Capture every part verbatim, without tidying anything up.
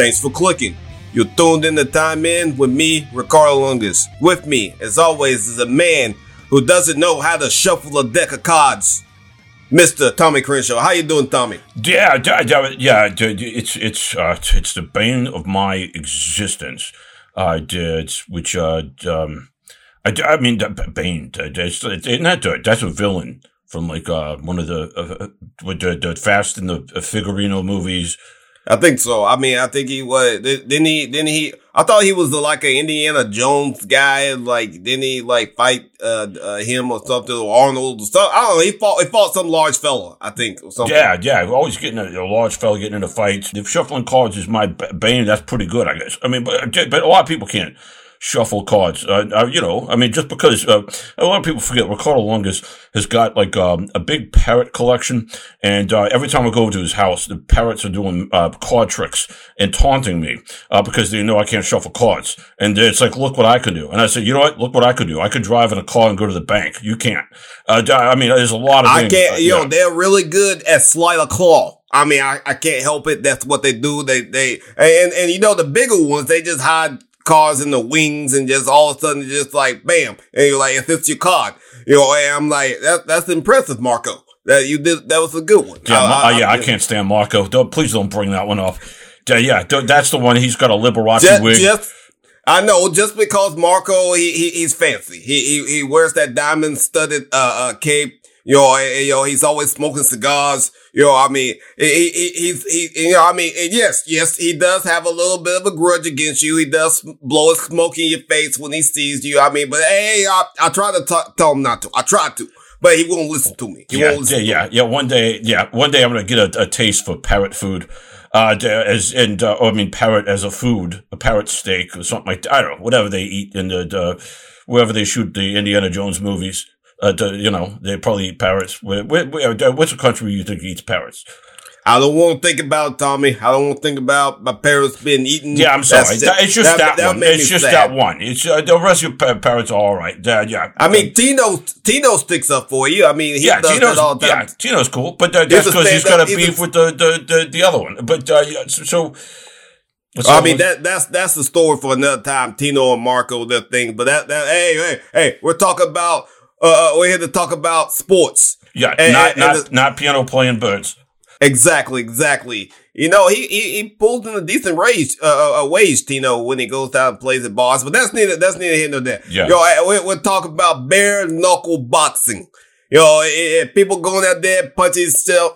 Thanks for clicking. You tuned in to Time In with me, Ricardo Longus. With me, as always, is a man who doesn't know how to shuffle a deck of cards, Mister Tommy Crenshaw. How you doing, Tommy? Yeah, yeah, yeah. It's it's uh, it's the bane of my existence. Uh, it's, which uh, um, I, I mean, the bane. That's not that. That's a villain from like uh, one of the uh, with the, the Fast and the Figurino movies. I think so. I mean, I think he was. Didn't he? Didn't he? I thought he was the, like an Indiana Jones guy. Like, didn't he like fight uh, uh, him or something? Or Arnold or something? I don't know. He fought. He fought some large fella, I think. Or something. Yeah, yeah. Always getting a, a large fella getting into fights. If shuffling cards is my bane, that's pretty good, I guess. I mean, but but a lot of people can't shuffle cards. Uh, you know, I mean, just because uh, a lot of people forget Ricardo Longus has got like um, a big parrot collection, and uh, every time I go to his house, the parrots are doing uh, card tricks and taunting me uh, because they know I can't shuffle cards. And it's like, look what I can do. And I said, you know what? Look what I could do. I could drive in a car and go to the bank. You can't. Uh, I mean, there's a lot of. I things, can't. Uh, you know, they're really good at sleight of claw. I mean, I, I can't help it. That's what they do. They they and and you know the bigger ones, they just hide cars in the wings and just all of a sudden just like bam, and you're like, it's your card, you know. And I'm like, that that's impressive, Marco. That you did. That was a good one. Yeah, I, I, yeah, I can't stand Marco. Don't, please don't bring that one up. Yeah, yeah, that's the one. He's got a Liberace just, wig. Just, I know. Just because Marco, he, he he's fancy. He he he wears that diamond studded uh, uh cape. You know, and, you know, he's always smoking cigars. You know, I mean, he, he, he's, he, you know, I mean, and yes, yes, he does have a little bit of a grudge against you. He does blow his smoke in your face when he sees you. I mean, but hey, I, I try to t- tell him not to. I try to, but he won't listen to me. He yeah, won't listen yeah, to yeah, me. yeah. One day, yeah, one day I'm going to get a, a taste for parrot food. Uh, as, and, uh, I mean, parrot as a food, a parrot steak or something like that. I don't know, whatever they eat in the, the wherever they shoot the Indiana Jones movies. Uh, you know, they probably eat parrots. Where, where, where, what's a country you think eats parrots? I don't want to think about it, Tommy. I don't want to think about my parrots being eaten. Yeah, I'm sorry. That, it's just that, that, that one. It's just sad. that one. It's uh, the rest of your parrots are all right. Uh, yeah. I mean, Tino Tino sticks up for you. I mean, he yeah, does Tino's, that all the time. Yeah, Tino's cool, but uh, that's because he's got a beef with the, the, the, the other one. But uh, yeah, so. so What's I mean, that, that's, that's the story for another time. Tino and Marco, their thing. But that, that, hey, hey, hey, we're talking about. Uh, we're here to talk about sports. Yeah, and, not and, not, and the, not piano playing birds. Exactly, exactly. You know, he he, he pulls in a decent wage, uh, a wage, Tino, when he goes out and plays at bars. But that's neither that's neither here nor there. Yeah. Yo, we're, we're talking about bare knuckle boxing. You know, it, it, people going out there punching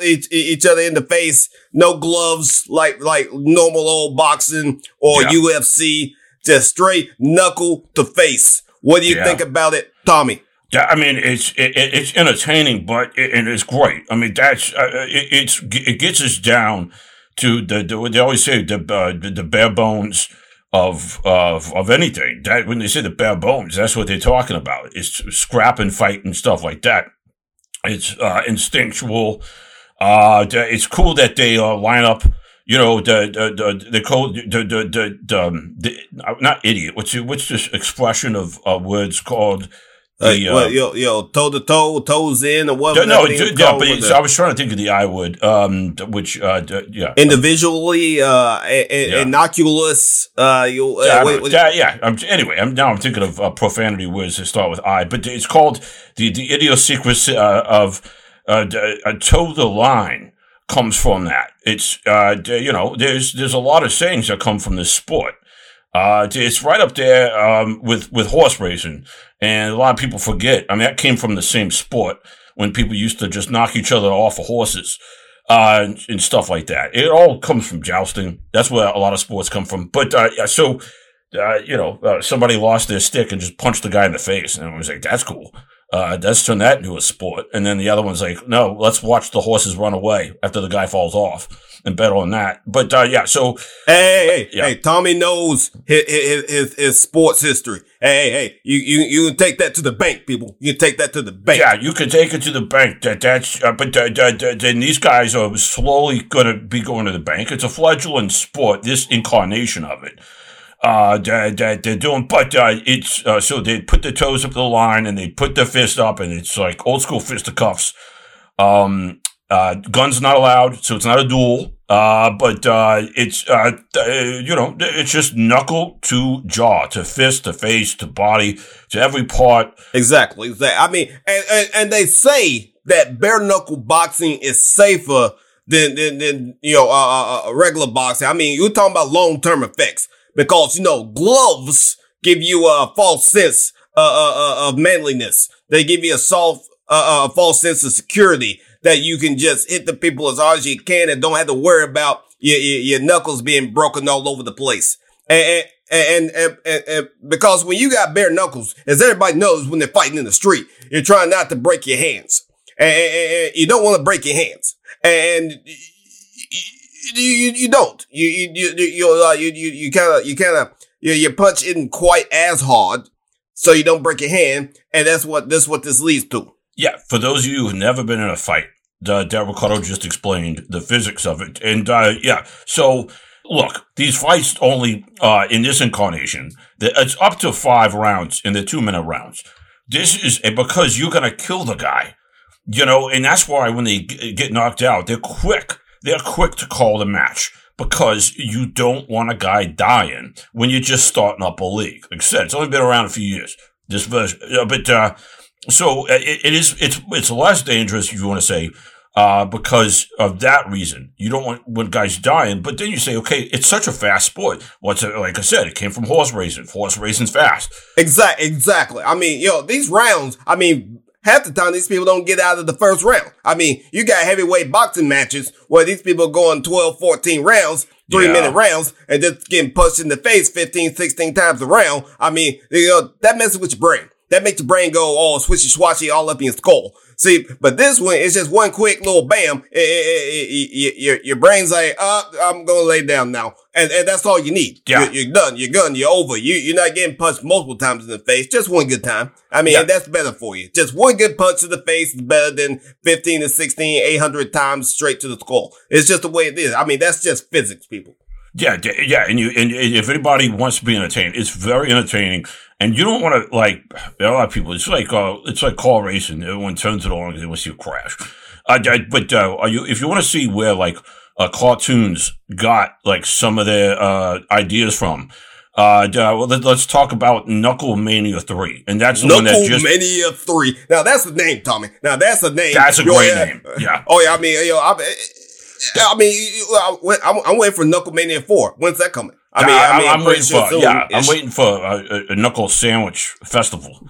each, each other in the face, no gloves, like like normal old boxing or yeah. U F C, just straight knuckle to face. What do you yeah. think about it, Tommy? Yeah, I mean, it's it, it's entertaining, but it, and it's great. I mean, that's uh, it, it's it gets us down to the, the they always say the, uh, the the bare bones of of of anything. That when they say the bare bones, that's what they're talking about. It's scrap and fight and stuff like that. It's uh, instinctual. Uh, it's cool that they uh, line up. You know, the the the the code the the the, the, the not idiot. What's what's this expression of uh, words called? The, uh, well, yo, yo, toe to toe, toes in, or what? No, d- yeah, but the, I was trying to think of the I word, um, which, uh, d- yeah, individually, uh, a- a- yeah. innocuous, uh, you, uh, yeah, wait, wait. yeah, yeah. I'm, anyway, I'm now I'm thinking of uh, profanity words that start with I, but it's called the the idiosyncrasy uh, of uh, d- a toe the line comes from that. It's uh, d- you know, there's there's a lot of sayings that come from this sport. Uh, it's right up there, um, with, with horse racing. And a lot of people forget. I mean, that came from the same sport when people used to just knock each other off of horses, uh, and, and stuff like that. It all comes from jousting. That's where a lot of sports come from. But, uh, so, uh, you know, uh, somebody lost their stick and just punched the guy in the face. And I was like, that's cool. Uh, let's turn that into a sport. And then the other one's like, no, let's watch the horses run away after the guy falls off and bet on that. But, uh, yeah, so. Hey, hey, yeah. hey, Tommy knows his, his, his sports history. Hey, hey, hey, you, you, you can take that to the bank, people. You can take that to the bank. Yeah, you can take it to the bank. That, that's, uh, but uh, then these guys are slowly going to be going to the bank. It's a fledgling sport, this incarnation of it. Uh, that, that they're doing, but, uh, it's, uh, so they put their toes up the line and they put their fist up and it's like old school fisticuffs. Um, Uh, guns not allowed, so it's not a duel. Uh, but uh, it's, uh, you know, it's just knuckle to jaw, to fist, to face, to body, to every part. Exactly. I mean, and, and, and they say that bare knuckle boxing is safer than, than, than you know, uh, uh, regular boxing. I mean, you're talking about long-term effects because, you know, gloves give you a false sense uh, uh, of manliness. They give you a soft, uh, a false sense of security that you can just hit the people as hard as you can and don't have to worry about your, your, your knuckles being broken all over the place. And, and, and, and, and because when you got bare knuckles, as everybody knows, when they're fighting in the street, you're trying not to break your hands. And, and, and you don't want to break your hands. And you, you, you don't. You, you, you, you, you kind of, you kind of, you, you punch isn't quite as hard. So you don't break your hand. And that's what, that's what this leads to. Yeah. For those of you who've never been in a fight, uh, Del Ricardo just explained the physics of it. And, uh, yeah. So look, these fights only, uh, in this incarnation, it's up to five rounds in the two minute rounds. This is because you're going to kill the guy, you know, and that's why when they g- get knocked out, they're quick. They're quick to call the match. Because you don't want a guy dying when you're just starting up a league. Like I said, it's only been around a few years, this version. But, uh, so it, it is, it's, it's less dangerous, if you want to say, uh, because of that reason. You don't want, when guys dying, but then you say, okay, it's such a fast sport. What's it, like I said, it came from horse racing. Horse racing's fast. Exactly. Exactly. I mean, yo, these rounds, I mean, half the time, these people don't get out of the first round. I mean, you got heavyweight boxing matches where these people are going twelve, fourteen rounds, three-minute yeah. rounds, and just getting punched in the face fifteen, sixteen times a round. I mean, you know, that messes with your brain. That makes your brain go all swishy-swashy all up in your skull. See, but this one is just one quick little bam. It, it, it, it, your, your brain's like, oh, I'm going to lay down now. And, and that's all you need. Yeah. You're, you're done. You're done. You're over. You, you're not getting punched multiple times in the face. Just one good time. I mean, yeah. that's better for you. Just one good punch to the face is better than fifteen to sixteen, eight hundred times straight to the skull. It's just the way it is. I mean, that's just physics, people. Yeah. Yeah. And you, and if anybody wants to be entertained, it's very entertaining. And you don't want to, like, a lot of people, it's like, uh, it's like car racing. Everyone turns it on because they want to see a crash. Uh, but, uh, are you, if you want to see where, like, Uh, cartoons got like some of their uh, ideas from. Uh, well, let, let's talk about Knuckle Mania three, and that's the Knuckle one that just Mania three. Now that's the name, Tommy. Now that's the name. That's a yo, great yeah. name. Yeah. Oh yeah. I mean, yo, I, I mean, I'm, I'm waiting for Knuckle Mania four. When's that coming? I mean, I, I mean I'm, I'm waiting sure for. Yeah, I'm waiting for a, a Knuckle Sandwich Festival.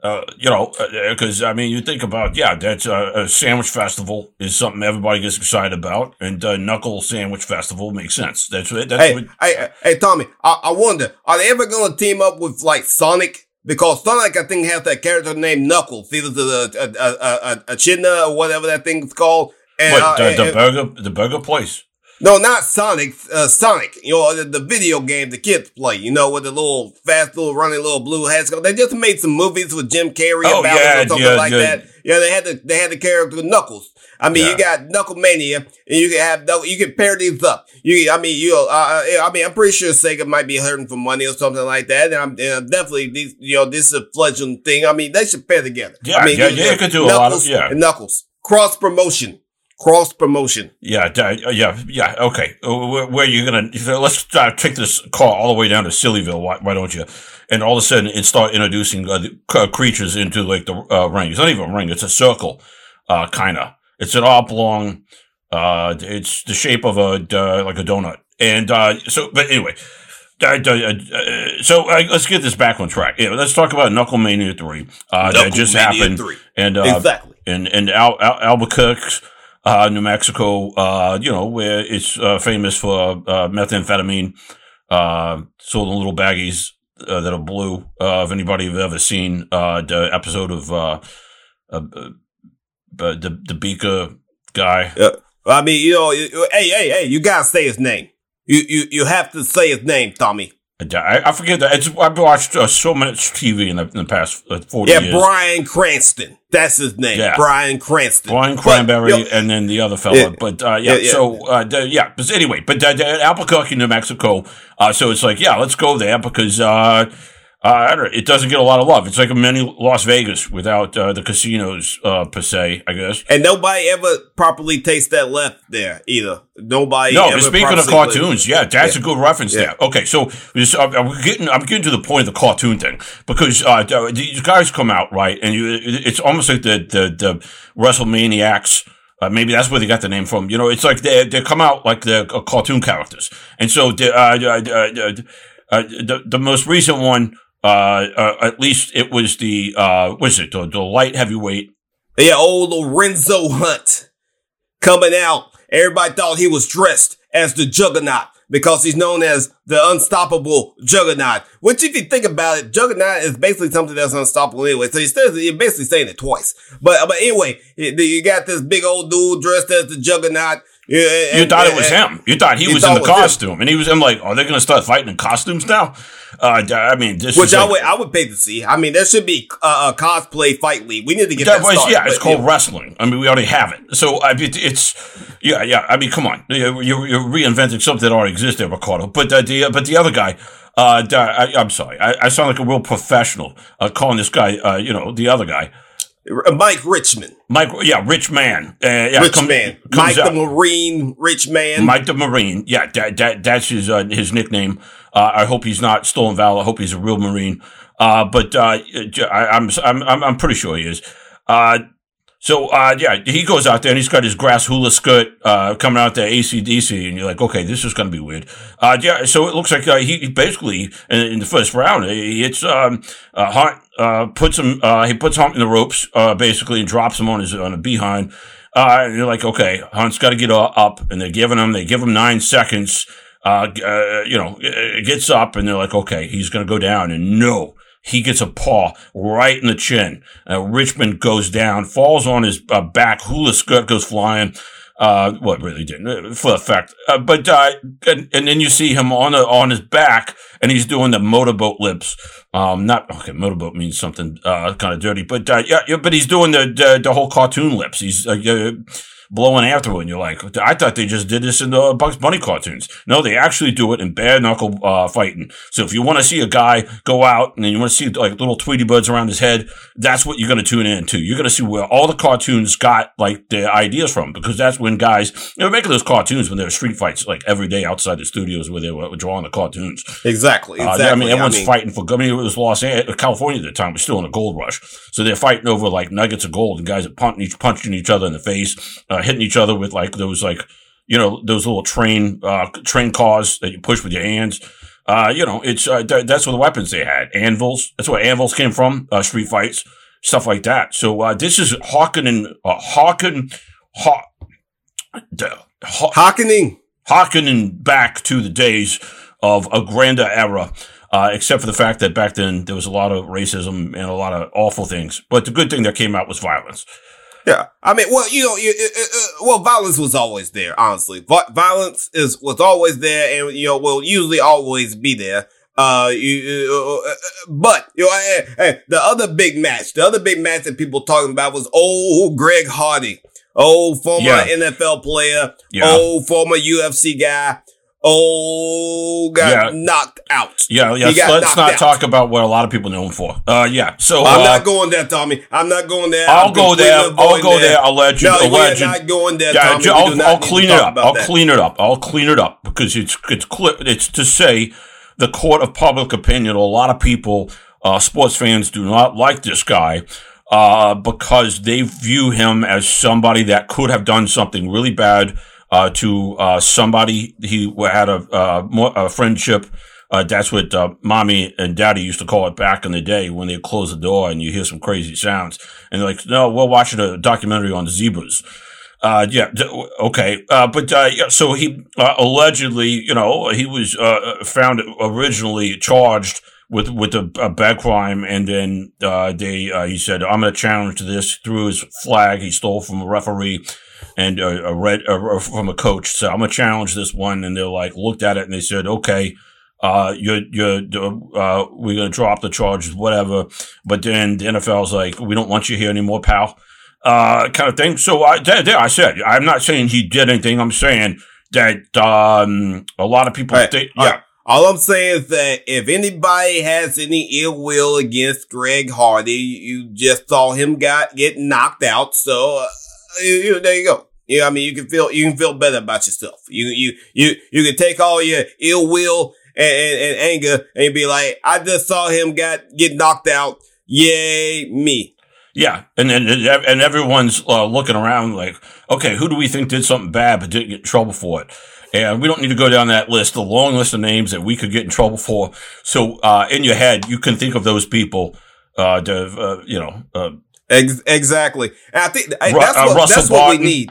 Uh, you know, because, I mean, you think about, yeah, that's uh, a sandwich festival is something everybody gets excited about, and uh, Knuckle Sandwich Festival makes sense. That's what, that's hey, what, hey, hey, Tommy, I, I wonder, are they ever going to team up with, like, Sonic? Because Sonic, I think, has that character named Knuckles, either the Echidna or whatever that thing's called. And, what, the, uh, the, and, burger, the burger place? No, not Sonic, uh, Sonic, you know, the, the video game the kids play, you know, with the little fast little running little blue hats. They just made some movies with Jim Carrey oh, about yeah, it or something yeah, like yeah. that. Yeah, they had the, they had the character Knuckles. I mean, yeah. you got Knuckle Mania and you can have, you can pair these up. You, I mean, you, uh, I mean, I'm pretty sure Sega might be hurting for money or something like that. And I'm, and I'm definitely, these, you know, this is a fledgling thing. I mean, they should pair together. Yeah, I mean, yeah, yeah, you could do Knuckles a lot of, yeah. Knuckles. Cross promotion. Cross promotion. Yeah, yeah, yeah. Okay, where, where you're gonna let's uh, take this car all the way down to Sillyville. Why, why don't you? And all of a sudden, and start introducing uh, the, uh, creatures into like the uh, ring. It's not even a ring; it's a circle, uh, kind of. It's an oblong. Uh, it's the shape of a uh, like a donut. And uh, so, but anyway, uh, uh, so uh, let's get this back on track. Yeah, let's talk about Knuckle Mania three. Uh, Knuckle that just Mania happened. three. And uh, exactly. And and Al, Al, Albuquerque. Uh, New Mexico, uh, you know, where it's uh, famous for uh, methamphetamine, uh, sold in little baggies uh, that are blue. Uh, if anybody have ever seen uh, the episode of uh, uh, uh, the the Beaker guy, uh, I mean, you know, hey, hey, hey, you gotta say his name. You you you have to say his name, Tommy. I, I forget that. It's, I've watched uh, so much T V in the, in the past uh, forty yeah, years. Yeah, Bryan Cranston. That's his name. Yeah. Bryan Cranston. Bryan Cranberry but, you know, and then the other fella. Yeah, but, uh, yeah, yeah, so, yeah. Uh, the, yeah. But anyway, but uh, Albuquerque, New Mexico. Uh, so it's like, yeah, let's go there because, uh, Uh, I don't know. It doesn't get a lot of love. It's like a mini Las Vegas without uh, the casinos, uh, per se, I guess. And nobody ever properly takes that left there either. Nobody. No, ever speaking of cartoons, yeah, that's yeah. a good reference yeah. there. Okay, so this, uh, I'm getting I'm getting to the point of the cartoon thing because uh, these guys come out right, and you, it's almost like the the, the WrestleManiacs. Uh, maybe that's where they got the name from. You know, it's like they they come out like the uh, cartoon characters, and so the uh, the, uh, uh, the the most recent one. Uh, uh, at least it was the, uh, what is it? The, the light heavyweight. Yeah, old Lorenzo Hunt coming out. Everybody thought he was dressed as the Juggernaut because he's known as the unstoppable Juggernaut. Which, if you think about it, Juggernaut is basically something that's unstoppable anyway. So you're basically saying it twice. But, but anyway, you got this big old dude dressed as the Juggernaut. Yeah, and, you thought and, it was and, him. You thought he you was thought in the costume, him. and he was. I'm like, are they going to start fighting in costumes now? Uh, I mean, this which is I like, would I would pay to see. I mean, there should be a, a cosplay fight league. We need to get that. that was, started, yeah, but, it's called yeah. wrestling. I mean, we already have it. So I mean, it's yeah, yeah. I mean, come on, you're, you're reinventing something that already existed, Ricardo. But uh, the but the other guy. Uh, I, I'm sorry, I, I sound like a real professional uh, calling this guy. Uh, you know, the other guy. Mike Richmond. Mike, yeah, rich man. Uh, yeah, rich comes, man. Comes Mike out. the Marine, rich man. Mike the Marine. Yeah, that, that that's his uh, his nickname. Uh, I hope he's not stolen valor. I hope he's a real Marine. Uh, but uh, I, I'm I'm I'm pretty sure he is. Uh, so uh, yeah, he goes out there and he's got his grass hula skirt uh, coming out there, A C D C, and you're like, okay, this is going to be weird. Uh, yeah, so it looks like uh, he, he basically in, in the first round he hits um, uh, Hunt. Uh, puts him, uh, he puts Hunt in the ropes, uh, basically, and drops him on his, on a behind. Uh, and you're like, okay, Hunt's gotta get up, and they're giving him, they give him nine seconds, uh, uh you know, gets up, and they're like, okay, he's gonna go down, and no, he gets a paw right in the chin. Uh, Richmond goes down, falls on his uh, back, hula skirt goes flying. Uh, well, it really didn't, for effect. Uh, but, uh, and, and then you see him on a, on his back, and he's doing the motorboat lips. Um, not, okay, motorboat means something, uh, kind of dirty, but, uh, yeah, yeah, but he's doing the, the, the whole cartoon lips. He's, uh, uh blowing after it, and you're like, I thought they just did this in the Bugs Bunny cartoons. No, they actually do it in bare knuckle uh, fighting. So if you want to see a guy go out and you want to see like little Tweety Birds around his head, that's what you're going to tune in to. You're going to see where all the cartoons got like their ideas from, because that's when guys, they were making those cartoons when there were street fights like every day outside the studios where they were drawing the cartoons. Exactly. exactly. Uh, I mean, everyone's I mean, fighting for, I mean, it was Los Angeles, California at the time, was still in a gold rush. So they're fighting over like nuggets of gold, and guys are punching each, punching each other in the face. Uh, hitting each other with like those, like, you know, those little train, uh, train cars that you push with your hands. Uh, you know, it's, uh, th- that's what the weapons they had. Anvils. That's where anvils came from, uh, street fights, stuff like that. So, uh, this is Hawkening, uh, Hawkening, Haw- Haw- Hawkening, Hawkening back to the days of a grander era. Uh, except for the fact that back then there was a lot of racism and a lot of awful things. But the good thing that came out was violence. Yeah, I mean, well, you know, you, uh, uh, well, violence was always there, honestly. Vi- violence is was always there, and you know, will usually always be there. Uh, you, uh, uh, but you know, hey, hey, the other big match, the other big match that people talking about was old Greg Hardy, old former yeah. N F L player, yeah. old former U F C guy. Oh, got yeah. knocked out. Yeah, yeah. Let's not out. talk about what a lot of people know him for. Uh, yeah. So I'm uh, not going there, Tommy. I'm not going there. I'll I'm go there. I'll go there. I'll let you. No, we're not going there, Tommy. Yeah, I'll, I'll clean it up. I'll that. clean it up. I'll clean it up because it's it's it's to say the court of public opinion. A lot of people, uh, sports fans, do not like this guy. Uh, because they view him as somebody that could have done something really bad, uh, to, uh, somebody. He had a, uh, more, a friendship. Uh, that's what, uh, mommy and daddy used to call it back in the day when they close the door and you hear some crazy sounds. And they're like, no, we're watching a documentary on zebras. Uh, yeah. Okay. Uh, but, uh, yeah, so he, uh, allegedly, you know, he was, uh, found originally charged with, with a, a bad crime. And then, uh, they, uh, he said, I'm going to challenge this, threw his flag he stole from a referee and a, a red, a, from a coach. So I'm going to challenge this one. And they're like, looked at it and they said, okay, uh, you're, you're, uh, we're going to drop the charges, whatever. But then the N F L's like, we don't want you here anymore, pal. Uh, kind of thing. So I, there, there, I said, I'm not saying he did anything. I'm saying that, um, a lot of people right. think, yeah. Right. All I'm saying is that if anybody has any ill will against Greg Hardy, you just saw him got get knocked out. So uh, you, you, there you go. You know, I mean, you can feel you can feel better about yourself. You you you you can take all your ill will and, and, and anger and be like, I just saw him got get knocked out. Yay me. Yeah, and and and everyone's uh, looking around like, okay, who do we think did something bad but didn't get in trouble for it? And we don't need to go down that list, the long list of names that we could get in trouble for. So uh, in your head, you can think of those people, uh, to, uh, you know. Uh, exactly. And I think I, that's, what, uh, that's what we need.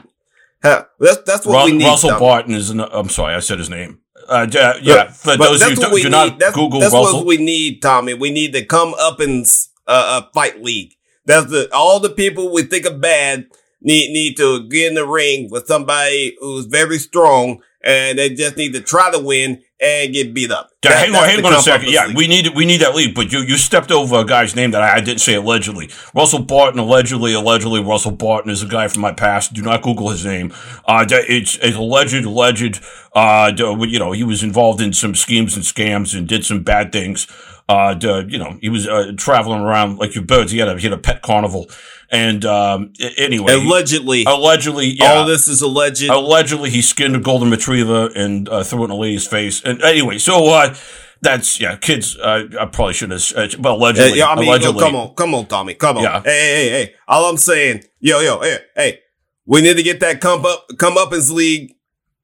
Huh. That's, that's what Ru- we need. Russell though. Barton is, an, I'm sorry, I said his name. Uh, yeah, yeah, for but those who do, do not that's, Google that's Russell. That's what we need, Tommy. We need to come up and uh, a fight league. That's the, all the people we think are bad need, need to get in the ring with somebody who's very strong. And they just need to try to win and get beat up. That, hang on, hang on a second. Yeah, league. we need we need that league. But you, you stepped over a guy's name that I, I didn't say allegedly. Russell Barton, allegedly, allegedly. Russell Barton is a guy from my past. Do not Google his name. Uh, it's, it's alleged, alleged. Uh, you know, he was involved in some schemes and scams and did some bad things. Uh, you know, he was uh, traveling around like your birds. He had a he had a pet carnival. And um anyway, allegedly, allegedly, yeah, all this is alleged. Allegedly, he skinned a golden retriever and uh, threw it in a lady's face. And anyway, so uh that's yeah, kids. Uh, I probably shouldn't have, uh, but allegedly, uh, yeah, I mean, allegedly. Yo, come on, come on, Tommy, come on. Yeah. Hey, hey, hey, hey. All I'm saying, yo, yo, hey, hey, we need to get that come up, come up as league.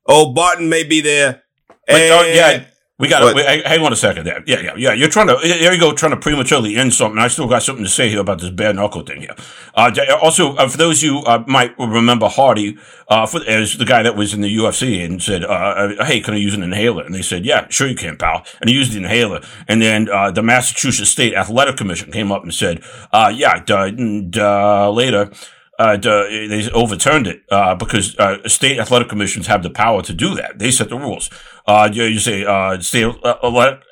Oh, Barton may be there. But, hey, oh, yeah. We got to hang on a second there. Yeah, yeah, yeah. You're trying to, there you go, trying to prematurely end something. I still got something to say here about this bare knuckle thing here. Uh, also, uh, for those who uh, might remember Hardy, uh, for, as the guy that was in the U F C and said, uh, hey, can I use an inhaler? And they said, yeah, sure you can, pal. And he used the inhaler. And then, uh, the Massachusetts State Athletic Commission came up and said, uh, yeah, duh, duh, later. Uh, they overturned it, uh, because, uh, state athletic commissions have the power to do that. They set the rules. Uh, you, you say, uh, state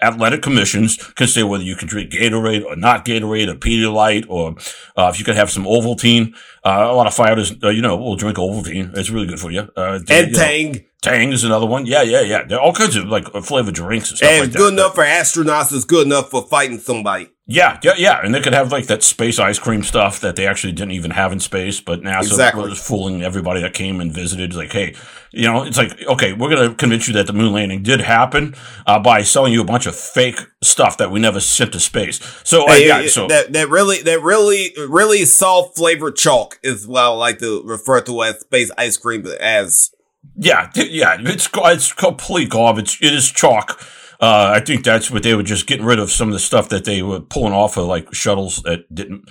athletic commissions can say whether you can drink Gatorade or not Gatorade or Pedialyte or, uh, if you can have some Ovaltine. Uh, a lot of fighters, uh, you know, will drink Ovaltine. It's really good for you. Uh, and you Tang. Know, Tang is another one. Yeah, yeah, yeah. There are all kinds of like flavored drinks and stuff and like that. And good enough for astronauts is good enough for fighting somebody. Yeah, yeah, yeah. And they could have like that space ice cream stuff that they actually didn't even have in space, but NASA exactly. was fooling everybody that came and visited. Like, hey, you know, it's like, okay, we're going to convince you that the moon landing did happen uh, by selling you a bunch of fake stuff that we never sent to space. So, hey, uh, yeah, so that, that really, that really, really soft flavored chalk is what I like to refer to as space ice cream as. Yeah, yeah, it's, it's complete garbage. It is chalk. Uh, I think that's what they were just getting rid of some of the stuff that they were pulling off of, like shuttles that didn't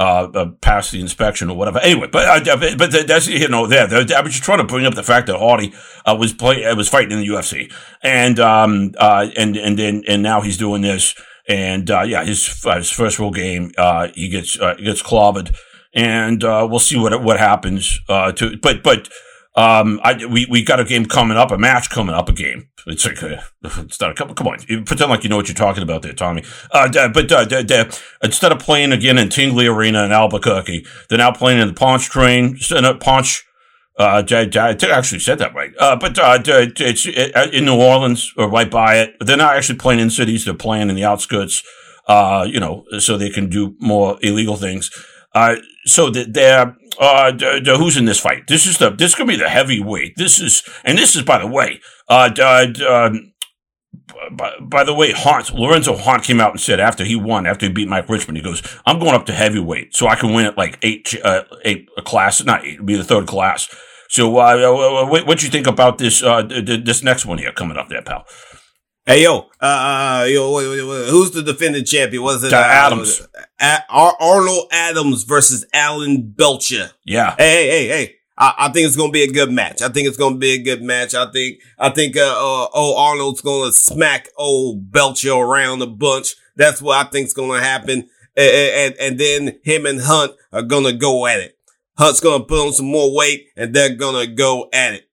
uh, uh pass the inspection or whatever. Anyway, but uh, but that's you know there. I was just trying to bring up the fact that Hardy uh, was play was fighting in the U F C, and um uh and and then and now he's doing this, and uh, yeah, his uh, his first real game, uh, he gets uh, he gets clobbered, and uh, we'll see what what happens uh, to but but. Um, I, we, we got a game coming up, a match coming up, a game. It's like, uh, it's not a couple, come on. You pretend like you know what you're talking about there, Tommy. Uh, but, uh, d- d- instead of playing again in Tingley Arena in Albuquerque, they're now playing in the Ponchartrain, Ponch, uh, d- d- I actually said that right. Uh, but, uh, d- it's in New Orleans or right by it. They're not actually playing in cities. They're playing in the outskirts, uh, you know, so they can do more illegal things. Uh, so that they're, Uh, d- d- who's in this fight? This is the, this could be the heavyweight. This is, and this is, by the way, uh, d- d- um, by, by the way, Hunt, Lorenzo Hunt came out and said after he won, after he beat Mike Richmond, he goes, I'm going up to heavyweight so I can win at like eight, uh, eight class, not eight, it'd be the third class. So, uh, what, what you think about this, uh, d- d- this next one here coming up there, pal? Hey, yo, uh, yo, who's the defending champion? Was it uh, Adams? Uh, Arnold Adams versus Alan Belcher. Yeah. Hey, hey, hey, hey. I, I think it's going to be a good match. I think it's going to be a good match. I think, I think, uh, uh oh, Arnold's going to smack old Belcher around a bunch. That's what I think's going to happen. And, and, and then him and Hunt are going to go at it. Hunt's going to put on some more weight and they're going to go at it.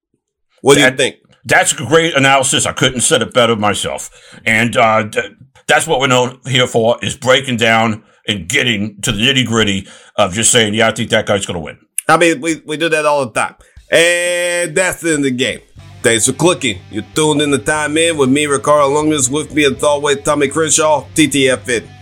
What that- do you think? That's a great analysis. I couldn't said it better myself. And uh, th- that's what we're known here for, is breaking down and getting to the nitty-gritty of just saying, yeah, I think that guy's going to win. I mean, we, we do that all the time. And that's in the game. Thanks for clicking. You tuned in to Time In with me, Ricardo Longus, with me in Thought with Tommy Crenshaw, T T F N.